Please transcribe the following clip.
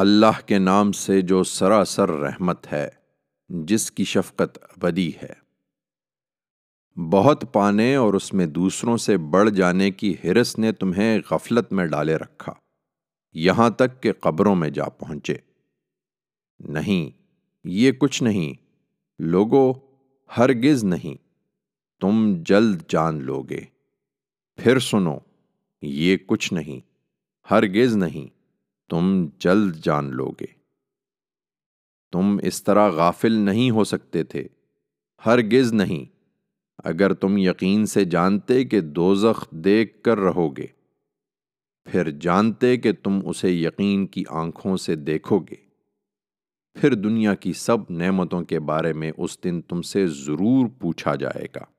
اللہ کے نام سے جو سراسر رحمت ہے، جس کی شفقت ابدی ہے۔ بہت پانے اور اس میں دوسروں سے بڑھ جانے کی ہرس نے تمہیں غفلت میں ڈالے رکھا، یہاں تک کہ قبروں میں جا پہنچے۔ نہیں، یہ کچھ نہیں لوگو، ہرگز نہیں، تم جلد جان لوگے۔ پھر سنو، یہ کچھ نہیں، ہرگز نہیں، تم جلد جان لوگے۔ تم اس طرح غافل نہیں ہو سکتے تھے، ہرگز نہیں، اگر تم یقین سے جانتے کہ دوزخ دیکھ کر رہو گے، پھر جانتے کہ تم اسے یقین کی آنکھوں سے دیکھو گے، پھر دنیا کی سب نعمتوں کے بارے میں اس دن تم سے ضرور پوچھا جائے گا۔